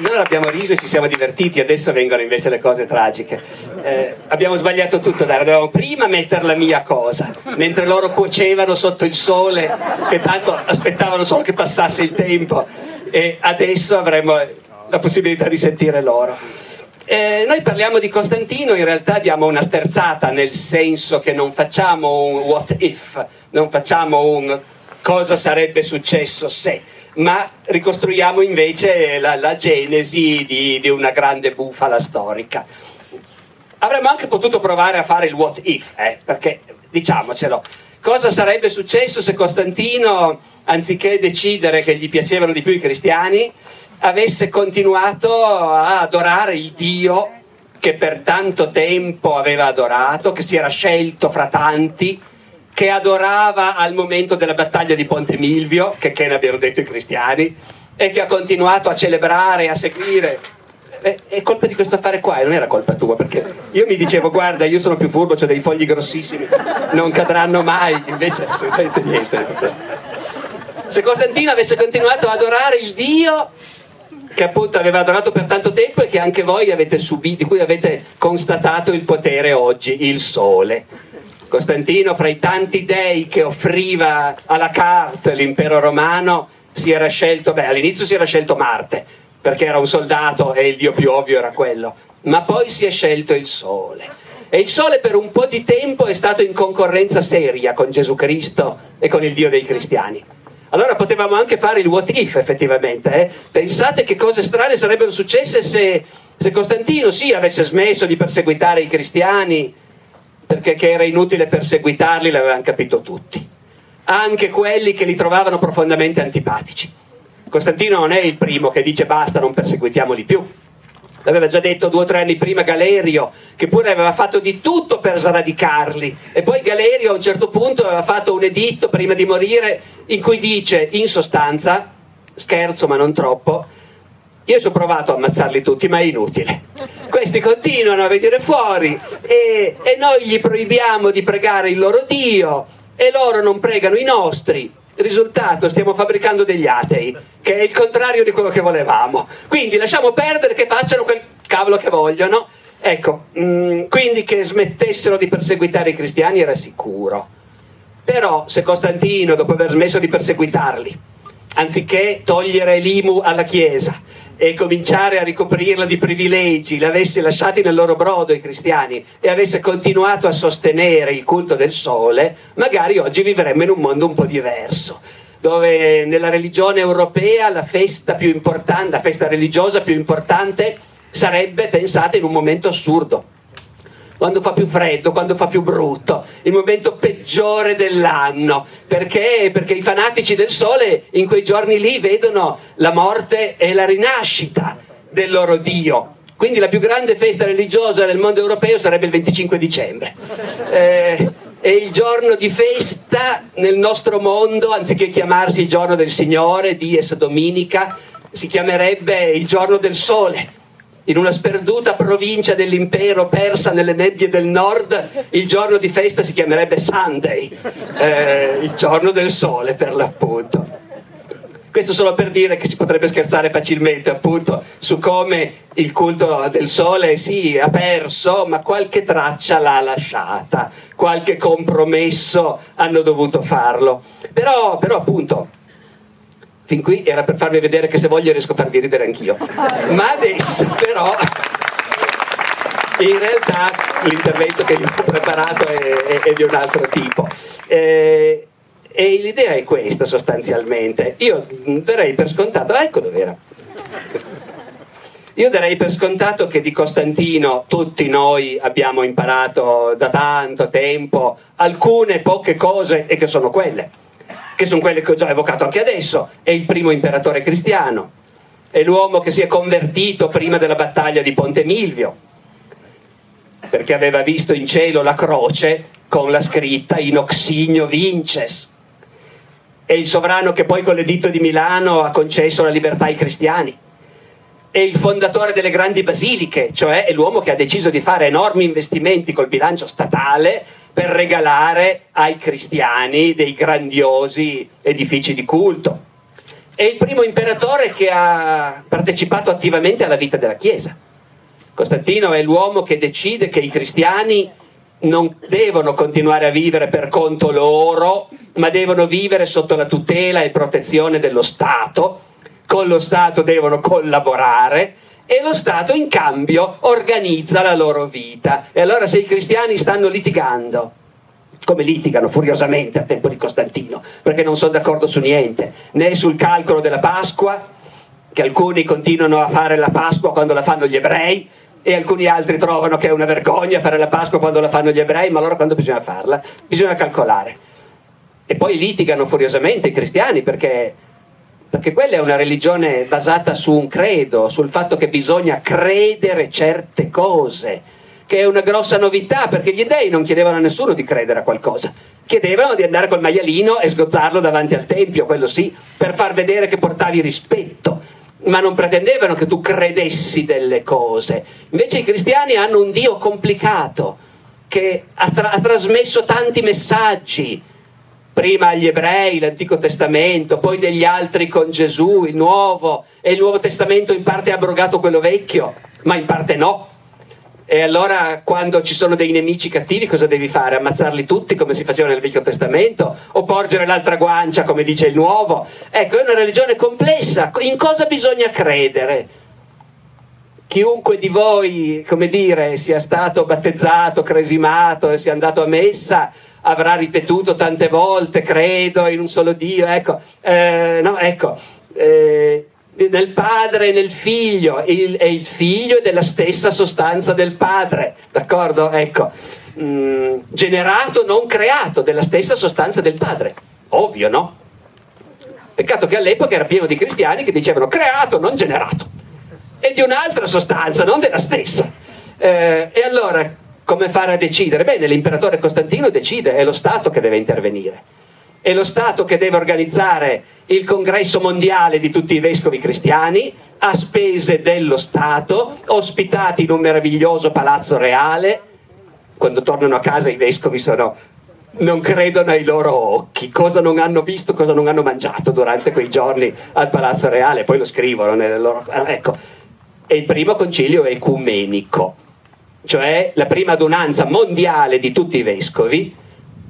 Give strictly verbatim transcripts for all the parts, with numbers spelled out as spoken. noi abbiamo riso e ci siamo divertiti, adesso vengono invece le cose tragiche. Eh, abbiamo sbagliato tutto, dai, dovevamo prima mettere la mia cosa, mentre loro cuocevano sotto il sole, che tanto aspettavano solo che passasse il tempo, e adesso avremo la possibilità di sentire loro. Eh, noi parliamo di Costantino, in realtà diamo una sterzata, nel senso che non facciamo un what if, non facciamo un cosa sarebbe successo se, ma ricostruiamo invece la, la genesi di, di una grande bufala storica. Avremmo anche potuto provare a fare il what if, eh, perché diciamocelo, cosa sarebbe successo se Costantino, anziché decidere che gli piacevano di più i cristiani, avesse continuato a adorare il Dio che per tanto tempo aveva adorato, che si era scelto fra tanti, che adorava al momento della battaglia di Ponte Milvio, che, che ne abbiano detto i cristiani, e che ha continuato a celebrare, a seguire. Beh, è colpa di questo affare qua, e non era colpa tua, perché io mi dicevo, guarda, io sono più furbo, ho dei fogli grossissimi, non cadranno mai, invece assolutamente niente. Se Costantino avesse continuato ad adorare il Dio che appunto aveva adorato per tanto tempo e che anche voi avete subito, di cui avete constatato il potere oggi, il sole. Costantino, fra i tanti dei che offriva à la carte l'impero romano, si era scelto, beh, all'inizio si era scelto Marte, perché era un soldato e il dio più ovvio era quello, ma poi si è scelto il sole. E il sole per un po' di tempo è stato in concorrenza seria con Gesù Cristo e con il Dio dei cristiani. Allora potevamo anche fare il what if, effettivamente, eh? Pensate che cose strane sarebbero successe se, se Costantino sì avesse smesso di perseguitare i cristiani, perché che era inutile perseguitarli l'avevano capito tutti, anche quelli che li trovavano profondamente antipatici. Costantino non è il primo che dice basta, non perseguitiamoli più, l'aveva già detto due o tre anni prima Galerio, che pure aveva fatto di tutto per sradicarli, e poi Galerio a un certo punto aveva fatto un editto prima di morire in cui dice, in sostanza, scherzo ma non troppo, io ci ho provato a ammazzarli tutti ma è inutile, questi continuano a venire fuori e, e noi gli proibiamo di pregare il loro Dio e loro non pregano i nostri. Risultato, stiamo fabbricando degli atei, che è il contrario di quello che volevamo, quindi lasciamo perdere, che facciano quel cavolo che vogliono. Ecco, mh, quindi che smettessero di perseguitare i cristiani era sicuro, però se Costantino, dopo aver smesso di perseguitarli, anziché togliere l'I M U alla Chiesa e cominciare a ricoprirla di privilegi, l'avesse lasciati nel loro brodo i cristiani e avesse continuato a sostenere il culto del sole, magari oggi vivremmo in un mondo un po' diverso, dove nella religione europea la festa più importante, la festa religiosa più importante sarebbe pensata in un momento assurdo, quando fa più freddo, quando fa più brutto, il momento peggiore dell'anno, perché? Perché i fanatici del sole in quei giorni lì vedono la morte e la rinascita del loro Dio, quindi la più grande festa religiosa del mondo europeo sarebbe il venticinque dicembre, eh, e il giorno di festa nel nostro mondo, anziché chiamarsi il giorno del Signore, Dies Dominica, si chiamerebbe il giorno del sole. In una sperduta provincia dell'impero persa nelle nebbie del nord, il giorno di festa si chiamerebbe Sunday, eh, il giorno del sole per l'appunto. Questo solo per dire che si potrebbe scherzare facilmente appunto su come il culto del sole sì, ha perso, ma qualche traccia l'ha lasciata, qualche compromesso hanno dovuto farlo, però, però appunto... Fin qui era per farvi vedere che se voglio riesco a farvi ridere anch'io, ma adesso però in realtà l'intervento che vi ho preparato è, è, è di un altro tipo, eh, e l'idea è questa sostanzialmente. Io darei per scontato, ah, ecco dov'era, io darei per scontato che di Costantino tutti noi abbiamo imparato da tanto tempo alcune poche cose, e che sono quelle. Che sono quelle che ho già evocato anche adesso, è il primo imperatore cristiano, è l'uomo che si è convertito prima della battaglia di Ponte Milvio, perché aveva visto in cielo la croce con la scritta in oxigno vinces, è il sovrano che poi con l'editto di Milano ha concesso la libertà ai cristiani, è il fondatore delle grandi basiliche, cioè è l'uomo che ha deciso di fare enormi investimenti col bilancio statale per regalare ai cristiani dei grandiosi edifici di culto, è il primo imperatore che ha partecipato attivamente alla vita della Chiesa. Costantino è l'uomo che decide che i cristiani non devono continuare a vivere per conto loro, ma devono vivere sotto la tutela e protezione dello Stato, con lo Stato devono collaborare e lo Stato in cambio organizza la loro vita. E allora se i cristiani stanno litigando, come litigano furiosamente al tempo di Costantino, perché non sono d'accordo su niente, né sul calcolo della Pasqua, che alcuni continuano a fare la Pasqua quando la fanno gli ebrei, e alcuni altri trovano che è una vergogna fare la Pasqua quando la fanno gli ebrei, ma allora quando bisogna farla? Bisogna calcolare. E poi litigano furiosamente i cristiani perché, perché quella è una religione basata su un credo, sul fatto che bisogna credere certe cose, che è una grossa novità perché gli dèi non chiedevano a nessuno di credere a qualcosa, chiedevano di andare col maialino e sgozzarlo davanti al tempio, quello sì, per far vedere che portavi rispetto. Ma non pretendevano che tu credessi delle cose. Invece i cristiani hanno un Dio complicato che ha, tra- ha trasmesso tanti messaggi, prima agli ebrei l'Antico Testamento, poi degli altri con Gesù il Nuovo, e il Nuovo Testamento in parte ha abrogato quello vecchio ma in parte no. E allora quando ci sono dei nemici cattivi cosa devi fare? Ammazzarli tutti come si faceva nel Vecchio Testamento? O porgere l'altra guancia come dice il Nuovo? Ecco, è una religione complessa, in cosa bisogna credere? Chiunque di voi, come dire, sia stato battezzato, cresimato e sia andato a messa, avrà ripetuto tante volte, credo in un solo Dio, ecco, eh, no, ecco, eh, nel padre e nel figlio, il, e il figlio è della stessa sostanza del padre, d'accordo? Ecco, mm, generato non creato, della stessa sostanza del padre, ovvio, no? Peccato che all'epoca era pieno di cristiani che dicevano creato non generato, è di un'altra sostanza, non della stessa, eh, e allora come fare a decidere? Bene, l'imperatore Costantino decide, è lo Stato che deve intervenire. È lo Stato che deve organizzare il congresso mondiale di tutti i vescovi cristiani a spese dello Stato, ospitati in un meraviglioso palazzo reale. Quando tornano a casa i vescovi sono, non credono ai loro occhi, cosa non hanno visto, cosa non hanno mangiato durante quei giorni al palazzo reale, poi lo scrivono nelle loro, ecco. E il primo concilio ecumenico, cioè la prima adunanza mondiale di tutti i vescovi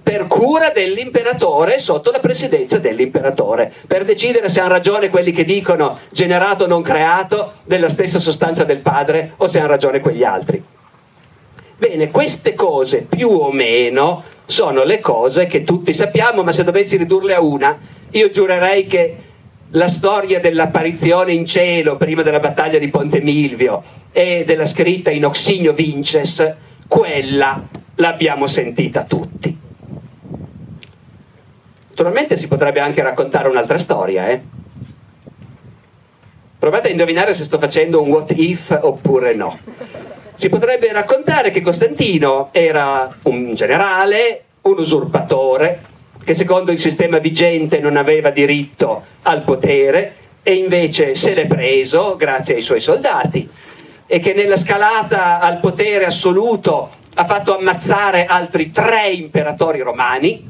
per cura dell'imperatore, sotto la presidenza dell'imperatore, per decidere se hanno ragione quelli che dicono generato non creato, della stessa sostanza del padre, o se hanno ragione quegli altri. Bene, queste cose più o meno sono le cose che tutti sappiamo, ma se dovessi ridurle a una, io giurerei che la storia dell'apparizione in cielo prima della battaglia di Ponte Milvio e della scritta in Oxigno Vinces, quella l'abbiamo sentita tutti. Naturalmente si potrebbe anche raccontare un'altra storia, eh? Provate a indovinare se sto facendo un what if oppure no. Si potrebbe raccontare che Costantino era un generale, un usurpatore, che secondo il sistema vigente non aveva diritto al potere e invece se l'è preso grazie ai suoi soldati, e che nella scalata al potere assoluto ha fatto ammazzare altri tre imperatori romani.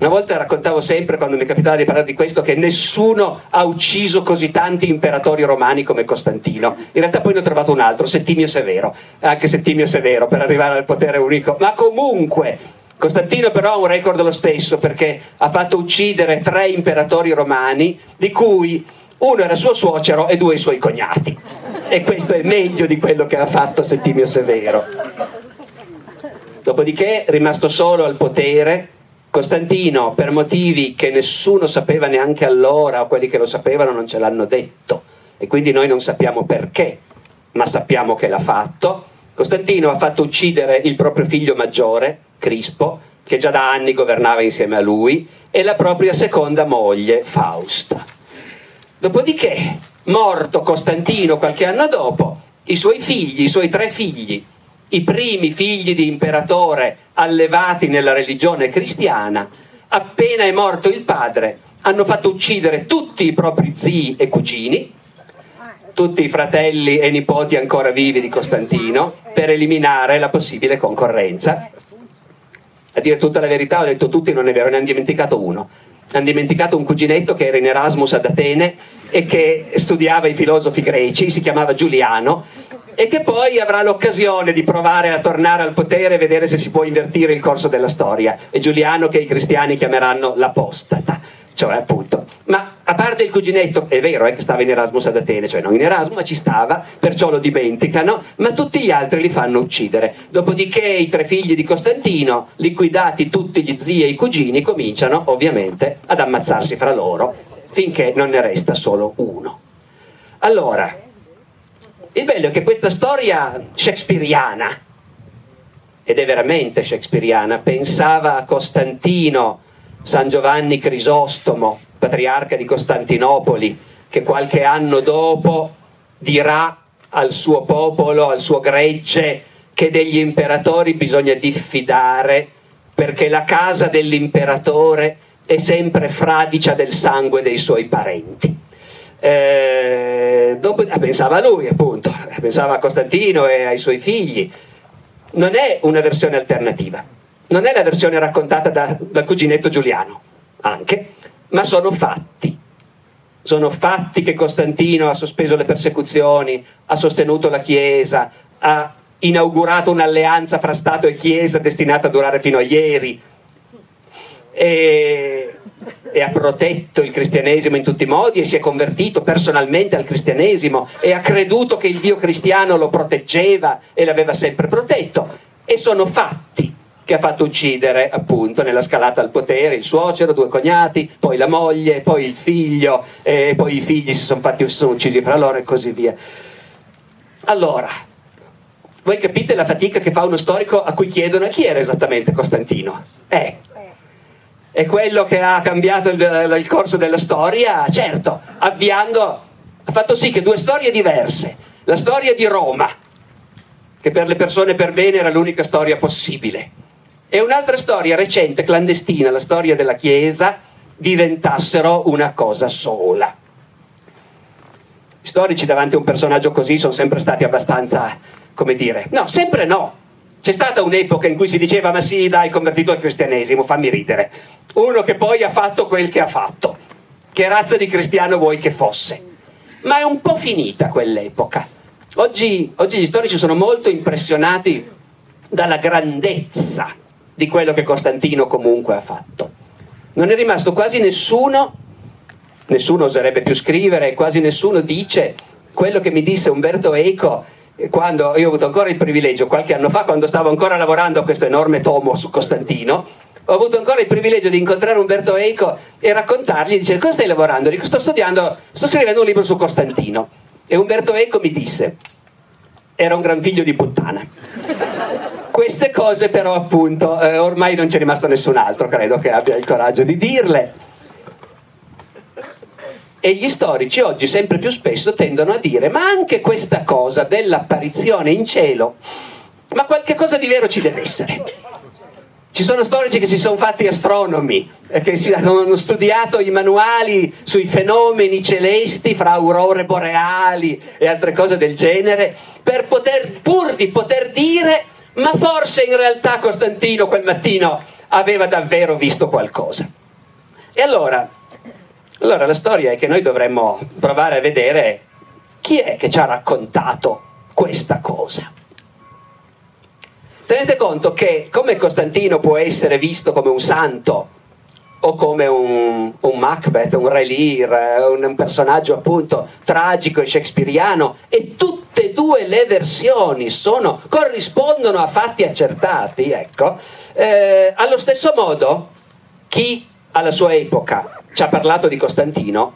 Una volta raccontavo sempre, quando mi capitava di parlare di questo, che nessuno ha ucciso così tanti imperatori romani come Costantino. In realtà poi ne ho trovato un altro, Settimio Severo, anche Settimio Severo per arrivare al potere unico. Ma comunque, Costantino però ha un record lo stesso, perché ha fatto uccidere tre imperatori romani, di cui uno era suo suocero e due i suoi cognati. E questo è meglio di quello che ha fatto Settimio Severo. Dopodiché, rimasto solo al potere, Costantino, per motivi che nessuno sapeva neanche allora, o quelli che lo sapevano non ce l'hanno detto, e quindi noi non sappiamo perché, ma sappiamo che l'ha fatto. Costantino ha fatto uccidere il proprio figlio maggiore, Crispo, che già da anni governava insieme a lui, e la propria seconda moglie, Fausta. Dopodiché, morto Costantino qualche anno dopo, i suoi figli, i suoi tre figli, i primi figli di imperatore allevati nella religione cristiana, appena è morto il padre, hanno fatto uccidere tutti i propri zii e cugini, tutti i fratelli e nipoti ancora vivi di Costantino, per eliminare la possibile concorrenza. A dire tutta la verità, ho detto tutti, non è vero, ne hanno dimenticato uno, hanno dimenticato un cuginetto che era in Erasmus ad Atene e che studiava i filosofi greci, si chiamava Giuliano, e che poi avrà l'occasione di provare a tornare al potere e vedere se si può invertire il corso della storia. È Giuliano che i cristiani chiameranno l'apostata, cioè appunto. Ma a parte il cuginetto, è vero eh, che stava in Erasmus ad Atene, cioè non in Erasmus ma ci stava, perciò lo dimenticano, ma tutti gli altri li fanno uccidere. Dopodiché i tre figli di Costantino, liquidati tutti gli zii e i cugini, cominciano ovviamente ad ammazzarsi fra loro, finché non ne resta solo uno. Allora, il bello è che questa storia shakespeariana, ed è veramente shakespeariana, pensava a Costantino, San Giovanni Crisostomo, patriarca di Costantinopoli, che qualche anno dopo dirà al suo popolo, al suo gregge, che degli imperatori bisogna diffidare, perché la casa dell'imperatore è sempre fradicia del sangue dei suoi parenti. Eh, dopo, pensava a lui appunto, pensava a Costantino e ai suoi figli. Non è una versione alternativa, non è la versione raccontata da, dal cuginetto Giuliano anche, ma sono fatti sono fatti che Costantino ha sospeso le persecuzioni, ha sostenuto la Chiesa, ha inaugurato un'alleanza fra Stato e Chiesa destinata a durare fino a ieri, e e ha protetto il cristianesimo in tutti i modi, e si è convertito personalmente al cristianesimo e ha creduto che il Dio cristiano lo proteggeva e l'aveva sempre protetto. E sono fatti che ha fatto uccidere appunto nella scalata al potere il suocero, due cognati, poi la moglie, poi il figlio, e poi i figli si sono fatti, si sono uccisi fra loro e così via. Allora, voi capite la fatica che fa uno storico a cui chiedono: chi era esattamente Costantino? Eh, è quello che ha cambiato il, il corso della storia, certo, avviando, ha fatto sì che due storie diverse, la storia di Roma, che per le persone per bene era l'unica storia possibile, e un'altra storia recente, clandestina, la storia della Chiesa, diventassero una cosa sola. Gli storici davanti a un personaggio così sono sempre stati abbastanza, come dire, no, sempre no. C'è stata un'epoca in cui si diceva: ma sì, dai, convertito al cristianesimo, fammi ridere. Uno che poi ha fatto quel che ha fatto. Che razza di cristiano vuoi che fosse? Ma è un po' finita quell'epoca. Oggi, oggi gli storici sono molto impressionati dalla grandezza di quello che Costantino comunque ha fatto. Non è rimasto quasi nessuno, nessuno oserebbe più scrivere, quasi nessuno dice quello che mi disse Umberto Eco, quando io ho avuto ancora il privilegio, qualche anno fa, quando stavo ancora lavorando a questo enorme tomo su Costantino, ho avuto ancora il privilegio di incontrare Umberto Eco e raccontargli, dice: cosa stai lavorando? Dico: sto studiando, sto scrivendo un libro su Costantino. E Umberto Eco mi disse: era un gran figlio di puttana. Queste cose però appunto eh, ormai non c'è rimasto nessun altro, credo, che abbia il coraggio di dirle. E gli storici oggi sempre più spesso tendono a dire: ma anche questa cosa dell'apparizione in cielo, ma qualche cosa di vero ci deve essere. Ci sono storici che si sono fatti astronomi, che si hanno studiato i manuali sui fenomeni celesti fra aurore boreali e altre cose del genere, per poter, pur di poter dire: ma forse in realtà Costantino quel mattino aveva davvero visto qualcosa. E allora Allora la storia è che noi dovremmo provare a vedere chi è che ci ha raccontato questa cosa. Tenete conto che come Costantino può essere visto come un santo o come un, un Macbeth, un re Lear, un, un personaggio appunto tragico e shakespeariano, e tutte e due le versioni sono, corrispondono a fatti accertati, ecco, eh, allo stesso modo chi alla sua epoca ci ha parlato di Costantino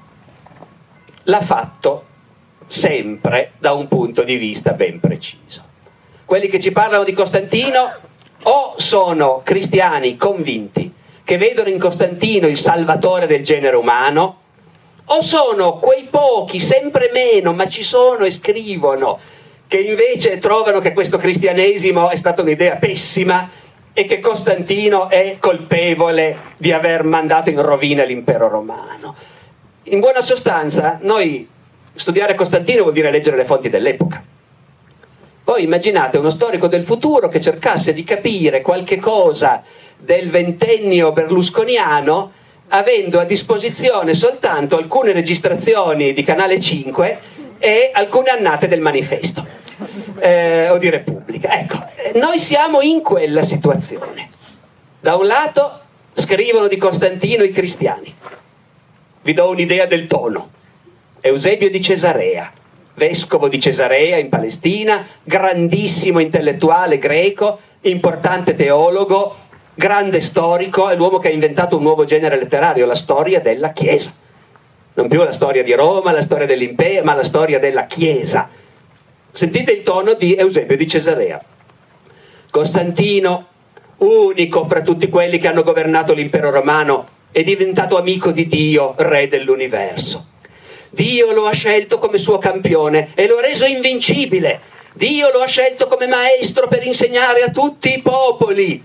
l'ha fatto sempre da un punto di vista ben preciso. Quelli che ci parlano di Costantino o sono cristiani convinti che vedono in Costantino il salvatore del genere umano, o sono quei pochi, sempre meno, ma ci sono e scrivono, che invece trovano che questo cristianesimo è stata un'idea pessima e che Costantino è colpevole di aver mandato in rovina l'impero romano. In buona sostanza, noi studiare Costantino vuol dire leggere le fonti dell'epoca. Poi immaginate uno storico del futuro che cercasse di capire qualche cosa del ventennio berlusconiano avendo a disposizione soltanto alcune registrazioni di Canale cinque e alcune annate del manifesto eh, o di Repubblica. Ecco, noi siamo in quella situazione. Da un lato scrivono di Costantino i cristiani, vi do un'idea del tono: Eusebio di Cesarea, vescovo di Cesarea in Palestina, grandissimo intellettuale greco, importante teologo, grande storico, è l'uomo che ha inventato un nuovo genere letterario, la storia della Chiesa. Non più la storia di Roma, la storia dell'impero, ma la storia della Chiesa. Sentite il tono di Eusebio di Cesarea. Costantino, unico fra tutti quelli che hanno governato l'impero romano, è diventato amico di Dio, re dell'universo. Dio lo ha scelto come suo campione e lo ha reso invincibile. Dio lo ha scelto come maestro per insegnare a tutti i popoli.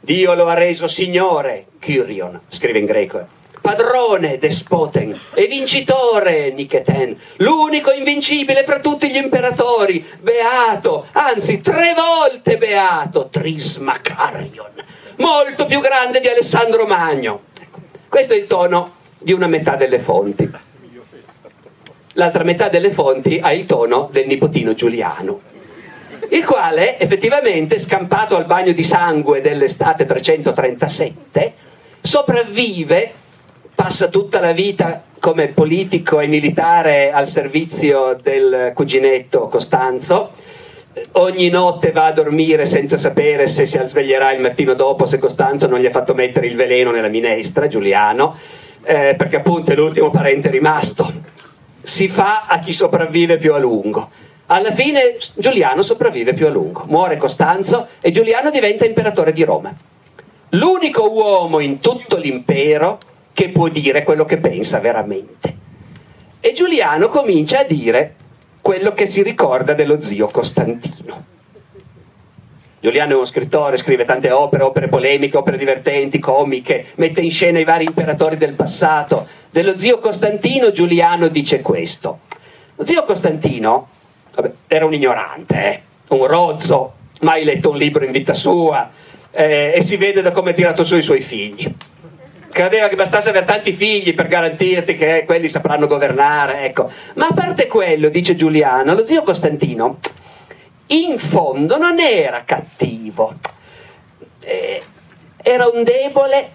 Dio lo ha reso signore, Kyrion, scrive in greco, eh. padrone, Despoten, e vincitore, Niketen, l'unico invincibile fra tutti gli imperatori, beato, anzi tre volte beato, Trismacarion, molto più grande di Alessandro Magno. Questo è il tono di una metà delle fonti. L'altra metà delle fonti ha il tono del nipotino Giuliano, il quale effettivamente, scampato al bagno di sangue dell'estate trecentotrentasette, sopravvive, passa tutta la vita come politico e militare al servizio del cuginetto Costanzo, ogni notte va a dormire senza sapere se si sveglierà il mattino dopo, se Costanzo non gli ha fatto mettere il veleno nella minestra, Giuliano, eh, perché appunto è l'ultimo parente rimasto. Si fa a chi sopravvive più a lungo. Alla fine Giuliano sopravvive più a lungo, muore Costanzo e Giuliano diventa imperatore di Roma, l'unico uomo in tutto l'impero che può dire quello che pensa veramente. E Giuliano comincia a dire quello che si ricorda dello zio Costantino. Giuliano è uno scrittore, scrive tante opere, opere polemiche, opere divertenti, comiche, mette in scena i vari imperatori del passato. Dello zio Costantino Giuliano dice questo. Lo zio Costantino, vabbè, era un ignorante, eh? un rozzo, mai letto un libro in vita sua, eh, e si vede da come ha tirato su i suoi figli. Credeva che bastasse avere tanti figli per garantirti che eh, quelli sapranno governare, ecco. Ma a parte quello, dice Giuliano, lo zio Costantino in fondo non era cattivo, eh, era un debole,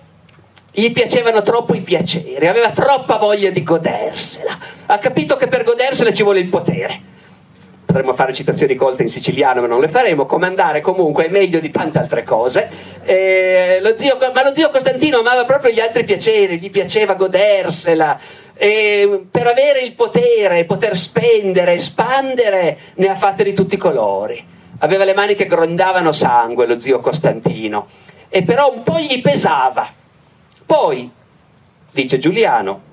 gli piacevano troppo i piaceri, aveva troppa voglia di godersela, ha capito che per godersela ci vuole il potere. Potremmo fare citazioni colte in siciliano, ma non le faremo. Comandare comunque è meglio di tante altre cose. Eh, lo zio, ma lo zio Costantino amava proprio gli altri piaceri, gli piaceva godersela. E per avere il potere, poter spendere, espandere, ne ha fatte di tutti i colori. Aveva le mani che grondavano sangue lo zio Costantino, e però un po' gli pesava. Poi, dice Giuliano,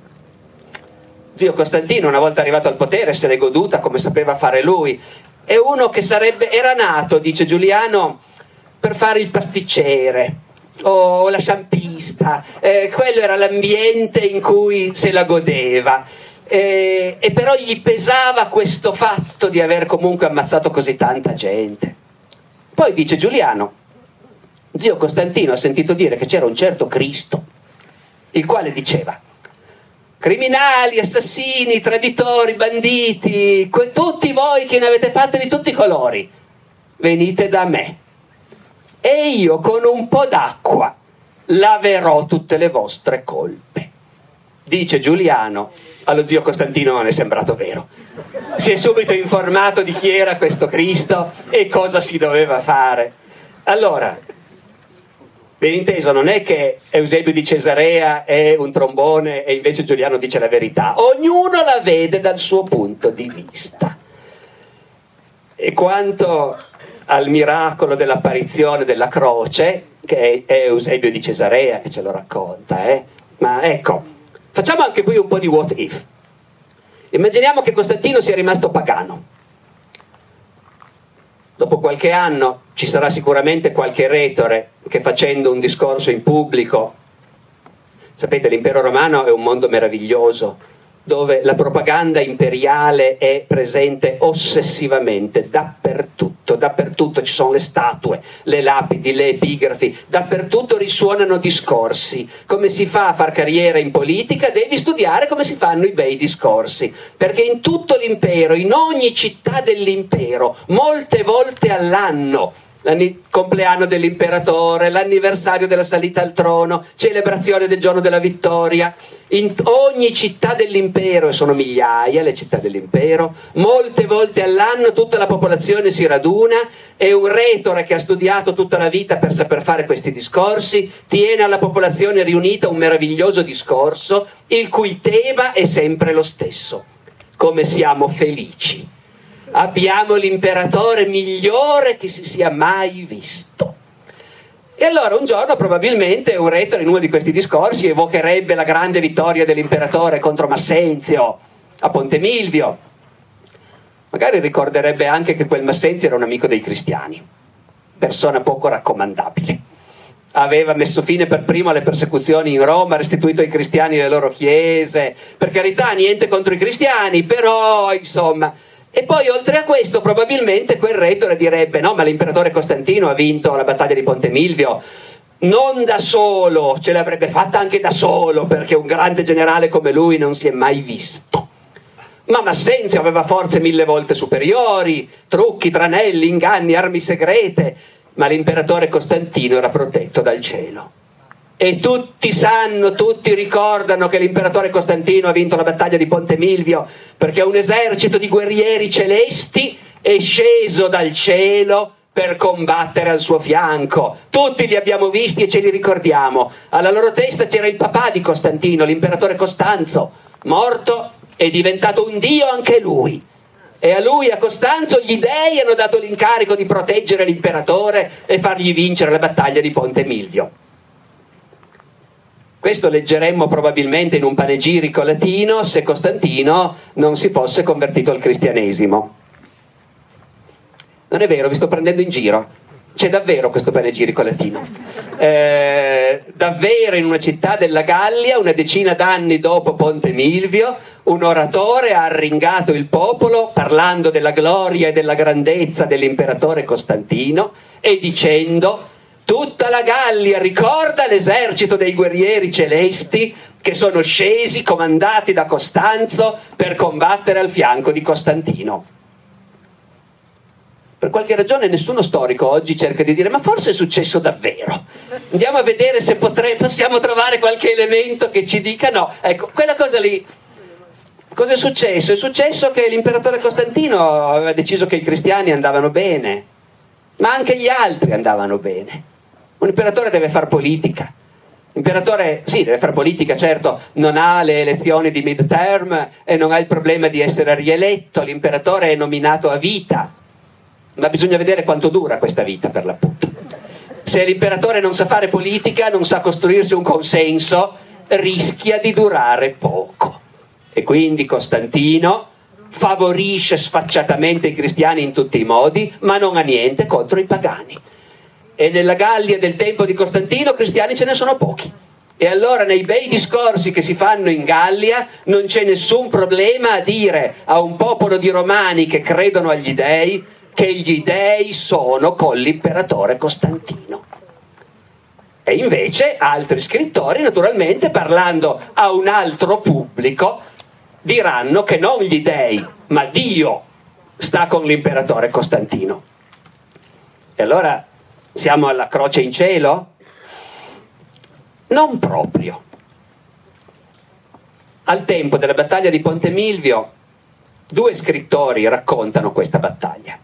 zio Costantino una volta arrivato al potere se l'è goduta come sapeva fare lui. È uno che sarebbe, era nato, dice Giuliano, per fare il pasticcere o la sciampista, eh, quello era l'ambiente in cui se la godeva, eh, e però gli pesava questo fatto di aver comunque ammazzato così tanta gente. Poi dice Giuliano, zio Costantino ha sentito dire che c'era un certo Cristo, il quale diceva: criminali, assassini, traditori, banditi, tutti voi che ne avete fatte di tutti i colori, venite da me e io con un po' d'acqua laverò tutte le vostre colpe. Dice Giuliano, allo zio Costantino non è sembrato vero. Si è subito informato di chi era questo Cristo e cosa si doveva fare. Allora, ben inteso, non è che Eusebio di Cesarea è un trombone e invece Giuliano dice la verità. Ognuno la vede dal suo punto di vista. E quanto al miracolo dell'apparizione della croce, che è Eusebio di Cesarea che ce lo racconta, eh? ma ecco, facciamo anche qui un po' di what if. Immaginiamo che Costantino sia rimasto pagano. Dopo qualche anno ci sarà sicuramente qualche retore che, facendo un discorso in pubblico, sapete, l'impero romano è un mondo meraviglioso dove la propaganda imperiale è presente ossessivamente dappertutto scritto, dappertutto ci sono le statue, le lapidi, le epigrafi, dappertutto risuonano discorsi. Come si fa a far carriera in politica? Devi studiare come si fanno i bei discorsi, perché in tutto l'impero, in ogni città dell'impero, molte volte all'anno, il compleanno dell'imperatore, l'anniversario della salita al trono, celebrazione del giorno della vittoria, in ogni città dell'impero, e sono migliaia le città dell'impero, molte volte all'anno tutta la popolazione si raduna e un retore che ha studiato tutta la vita per saper fare questi discorsi tiene alla popolazione riunita un meraviglioso discorso, il cui tema è sempre lo stesso: come siamo felici. Abbiamo l'imperatore migliore che si sia mai visto. E allora un giorno probabilmente un retore in uno di questi discorsi evocherebbe la grande vittoria dell'imperatore contro Massenzio a Ponte Milvio. Magari ricorderebbe anche che quel Massenzio era un amico dei cristiani, persona poco raccomandabile. Aveva messo fine per primo alle persecuzioni in Roma, restituito ai cristiani le loro chiese. Per carità, niente contro i cristiani, però insomma... E poi oltre a questo probabilmente quel retore direbbe: no, ma l'imperatore Costantino ha vinto la battaglia di Ponte Milvio non da solo, ce l'avrebbe fatta anche da solo, perché un grande generale come lui non si è mai visto. Ma Massenzio aveva forze mille volte superiori, trucchi, tranelli, inganni, armi segrete, ma l'imperatore Costantino era protetto dal cielo. E tutti sanno, tutti ricordano che l'imperatore Costantino ha vinto la battaglia di Ponte Milvio perché un esercito di guerrieri celesti è sceso dal cielo per combattere al suo fianco. Tutti li abbiamo visti e ce li ricordiamo. Alla loro testa c'era il papà di Costantino, l'imperatore Costanzo, morto e diventato un dio anche lui. E a lui, a Costanzo, gli dei hanno dato l'incarico di proteggere l'imperatore e fargli vincere la battaglia di Ponte Milvio. Questo leggeremmo probabilmente in un panegirico latino se Costantino non si fosse convertito al cristianesimo. Non è vero, vi sto prendendo in giro. C'è davvero questo panegirico latino. Eh, davvero in una città della Gallia, una decina d'anni dopo Ponte Milvio, un oratore ha arringato il popolo parlando della gloria e della grandezza dell'imperatore Costantino e dicendo: tutta la Gallia ricorda l'esercito dei guerrieri celesti che sono scesi, comandati da Costanzo, per combattere al fianco di Costantino. Per qualche ragione nessuno storico oggi cerca di dire: ma forse è successo davvero? Andiamo a vedere se potre- possiamo trovare qualche elemento che ci dica no. Ecco, quella cosa lì... Cosa è successo? È successo che l'imperatore Costantino aveva deciso che i cristiani andavano bene, ma anche gli altri andavano bene. Un imperatore deve far politica. L'imperatore, sì, deve far politica, certo, non ha le elezioni di midterm e non ha il problema di essere rieletto. L'imperatore è nominato a vita, ma bisogna vedere quanto dura questa vita, per l'appunto. Se l'imperatore non sa fare politica, non sa costruirsi un consenso, rischia di durare poco. E quindi Costantino favorisce sfacciatamente i cristiani in tutti i modi, ma non ha niente contro i pagani. E nella Gallia del tempo di Costantino cristiani ce ne sono pochi, e allora nei bei discorsi che si fanno in Gallia non c'è nessun problema a dire a un popolo di romani che credono agli dei che gli dei sono con l'imperatore Costantino. E invece altri scrittori, naturalmente, parlando a un altro pubblico, diranno che non gli dei, ma Dio sta con l'imperatore Costantino. E allora siamo alla croce in cielo? Non proprio. Al tempo della battaglia di Ponte Milvio, due scrittori raccontano questa battaglia.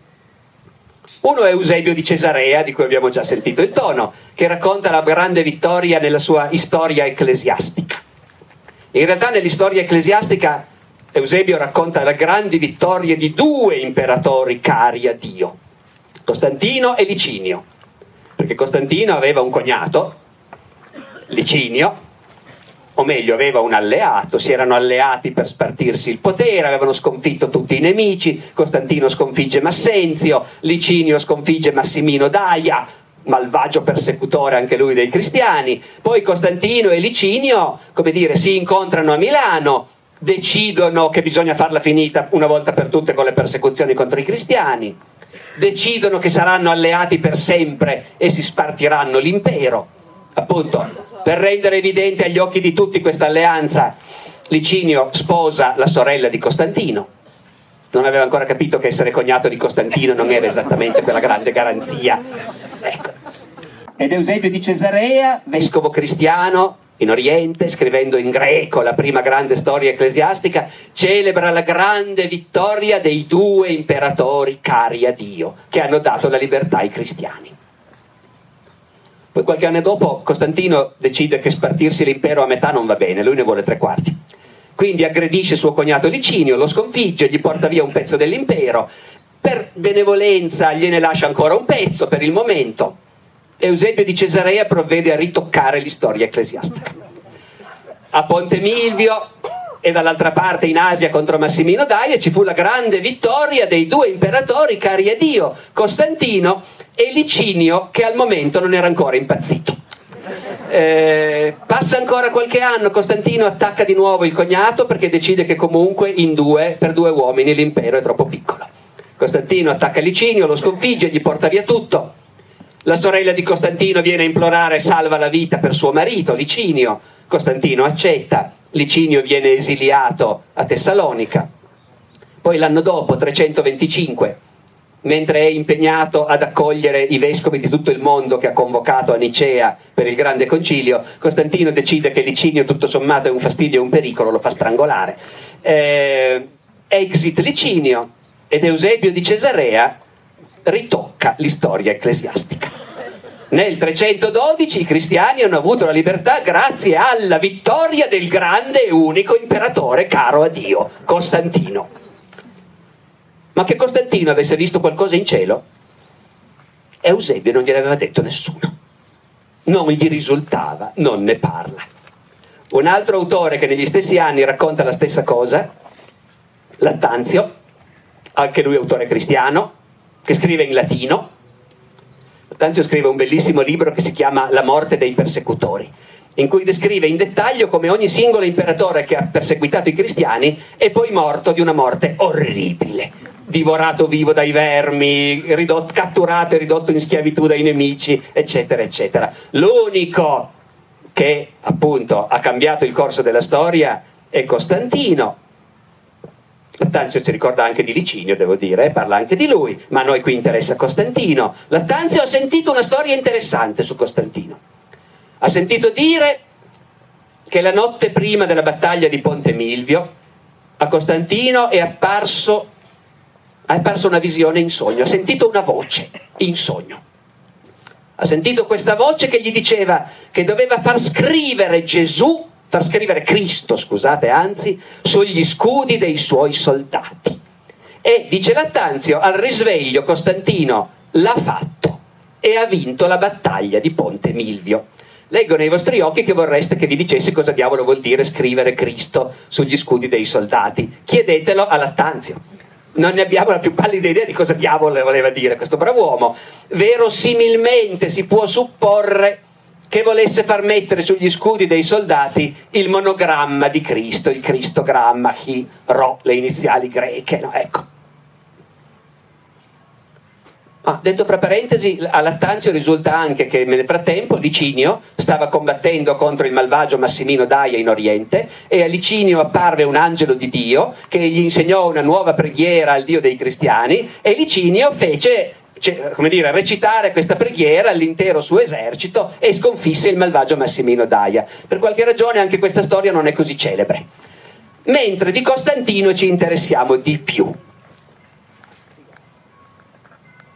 Uno è Eusebio di Cesarea, di cui abbiamo già sentito il tono, che racconta la grande vittoria nella sua Storia ecclesiastica. In realtà nell'Storia ecclesiastica Eusebio racconta le grandi vittorie di due imperatori cari a Dio, Costantino e Licinio, perché Costantino aveva un cognato, Licinio, o meglio aveva un alleato, si erano alleati per spartirsi il potere, avevano sconfitto tutti i nemici. Costantino sconfigge Massenzio, Licinio sconfigge Massimino d'Aia, malvagio persecutore anche lui dei cristiani. Poi Costantino e Licinio, come dire, si incontrano a Milano, decidono che bisogna farla finita una volta per tutte con le persecuzioni contro i cristiani, decidono che saranno alleati per sempre e si spartiranno l'impero. Appunto, per rendere evidente agli occhi di tutti questa alleanza, Licinio sposa la sorella di Costantino. Non aveva ancora capito che essere cognato di Costantino non era esattamente quella grande garanzia. Ecco. Ed Eusebio di Cesarea, vescovo cristiano in Oriente, scrivendo in greco la prima grande storia ecclesiastica, celebra la grande vittoria dei due imperatori cari a Dio, che hanno dato la libertà ai cristiani. Poi qualche anno dopo Costantino decide che spartirsi l'impero a metà non va bene, lui ne vuole tre quarti. Quindi aggredisce suo cognato Licinio, lo sconfigge, gli porta via un pezzo dell'impero, per benevolenza gliene lascia ancora un pezzo per il momento. Eusebio di Cesarea provvede a ritoccare l'istoria ecclesiastica. A Ponte Milvio e dall'altra parte in Asia contro Massimino Daje ci fu la grande vittoria dei due imperatori cari a Dio, Costantino e Licinio, che al momento non era ancora impazzito. Eh, passa ancora qualche anno, Costantino attacca di nuovo il cognato perché decide che comunque in due, per due uomini l'impero è troppo piccolo. Costantino attacca Licinio, lo sconfigge, gli porta via tutto. La sorella di Costantino viene a implorare salva la vita per suo marito Licinio, Costantino accetta, Licinio viene esiliato a Tessalonica. Poi l'anno dopo, trecentoventicinque, mentre è impegnato ad accogliere i vescovi di tutto il mondo che ha convocato a Nicea per il grande concilio, Costantino decide che Licinio tutto sommato è un fastidio e un pericolo, lo fa strangolare. Eh, exit Licinio, ed Eusebio di Cesarea ritocca l'istoria ecclesiastica. Nel trecentododici i cristiani hanno avuto la libertà grazie alla vittoria del grande e unico imperatore caro a Dio, Costantino. Ma che Costantino avesse visto qualcosa in cielo, Eusebio non gliel'aveva detto nessuno. Non gli risultava, non ne parla. Un altro autore che negli stessi anni racconta la stessa cosa, Lattanzio, anche lui autore cristiano, che scrive in latino. Lattanzio scrive un bellissimo libro che si chiama La morte dei persecutori, in cui descrive in dettaglio come ogni singolo imperatore che ha perseguitato i cristiani è poi morto di una morte orribile. Divorato vivo dai vermi, ridotto, catturato e ridotto in schiavitù dai nemici, eccetera, eccetera. L'unico che appunto ha cambiato il corso della storia è Costantino. Lattanzio si ricorda anche di Licinio, devo dire, eh, parla anche di lui, ma a noi qui interessa Costantino. Lattanzio ha sentito una storia interessante su Costantino. Ha sentito dire che la notte prima della battaglia di Ponte Milvio a Costantino è apparso ha perso una visione in sogno, ha sentito una voce in sogno. Ha sentito questa voce che gli diceva che doveva far scrivere Gesù, far scrivere Cristo, scusate, anzi, sugli scudi dei suoi soldati. E, dice Lattanzio, al risveglio Costantino l'ha fatto e ha vinto la battaglia di Ponte Milvio. Leggo nei vostri occhi che vorreste che vi dicessi cosa diavolo vuol dire scrivere Cristo sugli scudi dei soldati. Chiedetelo a Lattanzio. Non ne abbiamo la più pallida idea di cosa diavolo voleva dire questo brav'uomo. Verosimilmente si può supporre che volesse far mettere sugli scudi dei soldati il monogramma di Cristo, il cristogramma, chi, ro, le iniziali greche, no? Ecco. Ah, detto fra parentesi, a Lattanzio risulta anche che nel frattempo Licinio stava combattendo contro il malvagio Massimino Daje in Oriente e a Licinio apparve un angelo di Dio che gli insegnò una nuova preghiera al Dio dei cristiani e Licinio fece, come dire, recitare questa preghiera all'intero suo esercito e sconfisse il malvagio Massimino Daje. Per qualche ragione anche questa storia non è così celebre. Mentre di Costantino ci interessiamo di più.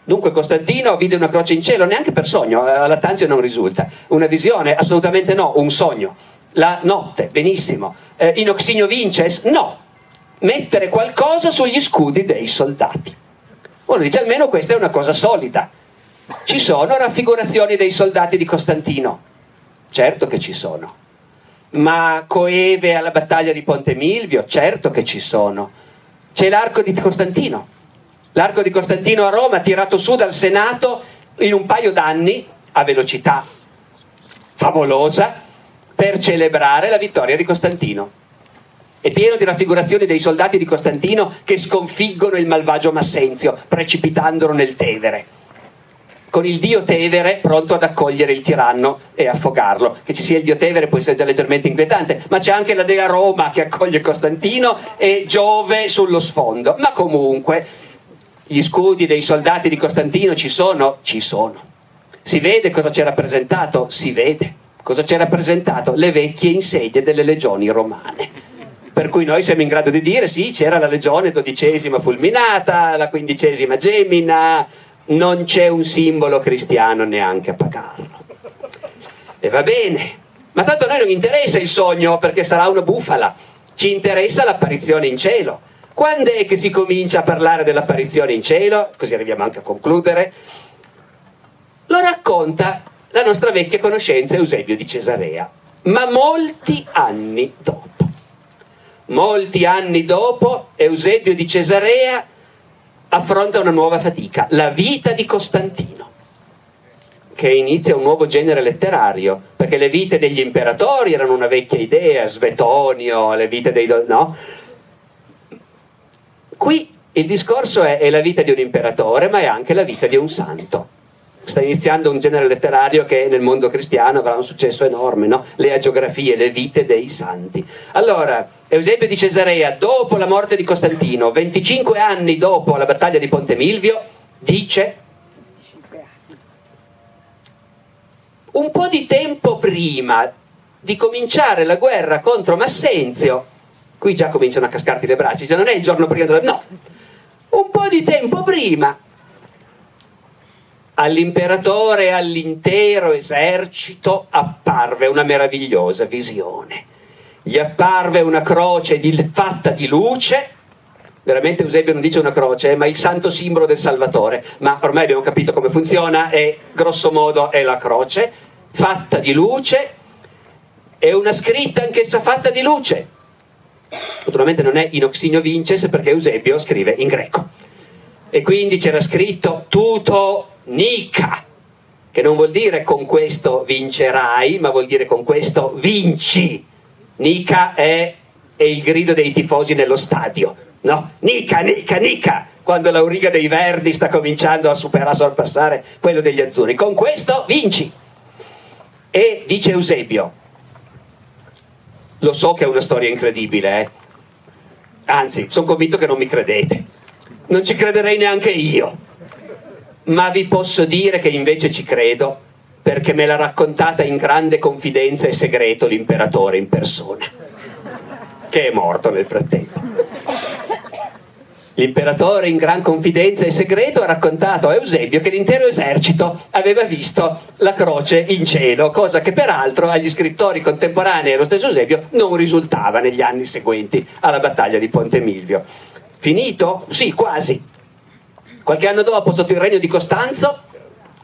Dunque Costantino vide una croce in cielo, neanche per sogno, a Lattanzio non risulta. Una visione? Assolutamente no, un sogno. La notte, benissimo. Eh, in Oxinio Vinces? No. Mettere qualcosa sugli scudi dei soldati. Uno dice almeno questa è una cosa solida. Ci sono raffigurazioni dei soldati di Costantino? Certo che ci sono. Ma coeve alla battaglia di Ponte Milvio? Certo che ci sono. C'è l'arco di Costantino. L'arco di Costantino a Roma, tirato su dal Senato in un paio d'anni, a velocità favolosa, per celebrare la vittoria di Costantino. È pieno di raffigurazioni dei soldati di Costantino che sconfiggono il malvagio Massenzio, precipitandolo nel Tevere, con il dio Tevere pronto ad accogliere il tiranno e affogarlo. Che ci sia il dio Tevere può essere già leggermente inquietante, ma c'è anche la dea Roma che accoglie Costantino e Giove sullo sfondo. Ma comunque gli scudi dei soldati di Costantino ci sono? Ci sono. Si vede cosa c'è rappresentato? Si vede. Cosa c'è rappresentato? Le vecchie insedie delle legioni romane. Per cui noi siamo in grado di dire sì, c'era la legione dodicesima fulminata, la quindicesima gemina. Non c'è un simbolo cristiano neanche a pagarlo. E va bene, ma tanto a noi non interessa il sogno, perché sarà una bufala. Ci interessa l'apparizione in cielo. Quando è che si comincia a parlare dell'apparizione in cielo? Così arriviamo anche a concludere. Lo racconta la nostra vecchia conoscenza Eusebio di Cesarea, ma molti anni dopo. Molti anni dopo Eusebio di Cesarea affronta una nuova fatica, la vita di Costantino, che inizia un nuovo genere letterario, perché le vite degli imperatori erano una vecchia idea, Svetonio, le vite dei... Do... no? Qui il discorso è, è la vita di un imperatore, ma è anche la vita di un santo. Sta iniziando un genere letterario che nel mondo cristiano avrà un successo enorme, no? Le agiografie, le vite dei santi. Allora, Eusebio di Cesarea, dopo la morte di Costantino, venticinque anni dopo la battaglia di Ponte Milvio, dice: un po' di tempo prima di cominciare la guerra contro Massenzio, qui già cominciano a cascarti le braccia, cioè non è il giorno prima della... no, un po' di tempo prima all'imperatore e all'intero esercito apparve una meravigliosa visione. Gli apparve una croce di, fatta di luce. Veramente Eusebio non dice una croce, ma il santo simbolo del Salvatore, ma ormai abbiamo capito come funziona e grosso modo è la croce fatta di luce e una scritta anch'essa fatta di luce. Naturalmente non è in Oxinio Vinces, perché Eusebio scrive in greco, e quindi c'era scritto tutto Nica, che non vuol dire con questo vincerai, ma vuol dire con questo vinci. Nica è, è il grido dei tifosi nello stadio, no? Nica, Nica, Nica, quando l'auriga dei verdi sta cominciando a superare, a sorpassare quello degli azzurri. Con questo vinci. E dice Eusebio, lo so che è una storia incredibile, eh? Anzi, sono convinto che non mi credete, non ci crederei neanche io, ma vi posso dire che invece ci credo, perché me l'ha raccontata in grande confidenza e segreto l'imperatore in persona, che è morto nel frattempo. L'imperatore in gran confidenza e segreto ha raccontato a Eusebio che l'intero esercito aveva visto la croce in cielo, cosa che peraltro agli scrittori contemporanei e allo stesso Eusebio non risultava negli anni seguenti alla battaglia di Ponte Milvio. Finito? Sì, quasi. Qualche anno dopo, sotto il regno di Costanzo,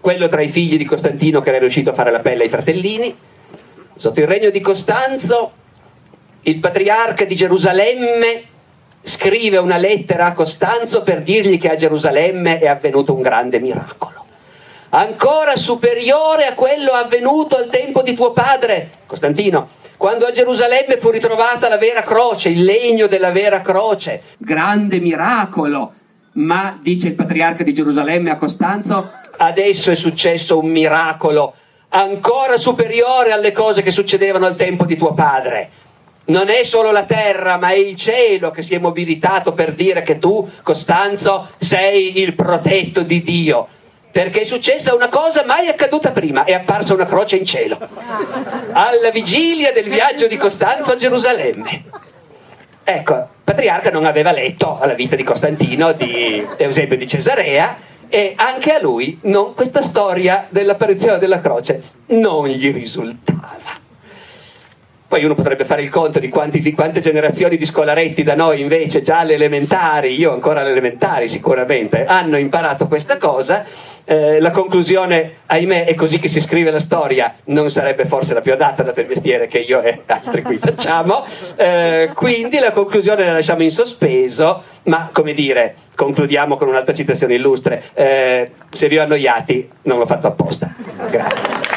quello tra i figli di Costantino che era riuscito a fare la pelle ai fratellini, sotto il regno di Costanzo il patriarca di Gerusalemme scrive una lettera a Costanzo per dirgli che a Gerusalemme è avvenuto un grande miracolo, ancora superiore a quello avvenuto al tempo di tuo padre, Costantino, quando a Gerusalemme fu ritrovata la vera croce, il legno della vera croce. Grande miracolo! Ma, dice il patriarca di Gerusalemme a Costanzo, adesso è successo un miracolo ancora superiore alle cose che succedevano al tempo di tuo padre. Non è solo la terra, ma è il cielo che si è mobilitato per dire che tu, Costanzo, sei il protetto di Dio, perché è successa una cosa mai accaduta prima: è apparsa una croce in cielo alla vigilia del viaggio di Costanzo a Gerusalemme. Ecco, il patriarca non aveva letto alla vita di Costantino, di Eusebio di Cesarea, e anche a lui non, questa storia dell'apparizione della croce non gli risultava. Poi uno potrebbe fare il conto di, quanti, di quante generazioni di scolaretti da noi invece, già alle elementari, io ancora alle elementari sicuramente, hanno imparato questa cosa. Eh, la conclusione, ahimè, è così che si scrive la storia, non sarebbe forse la più adatta dato il mestiere che io e altri qui facciamo, eh, quindi la conclusione la lasciamo in sospeso, ma come dire, concludiamo con un'altra citazione illustre, eh, se vi ho annoiati non l'ho fatto apposta. Grazie.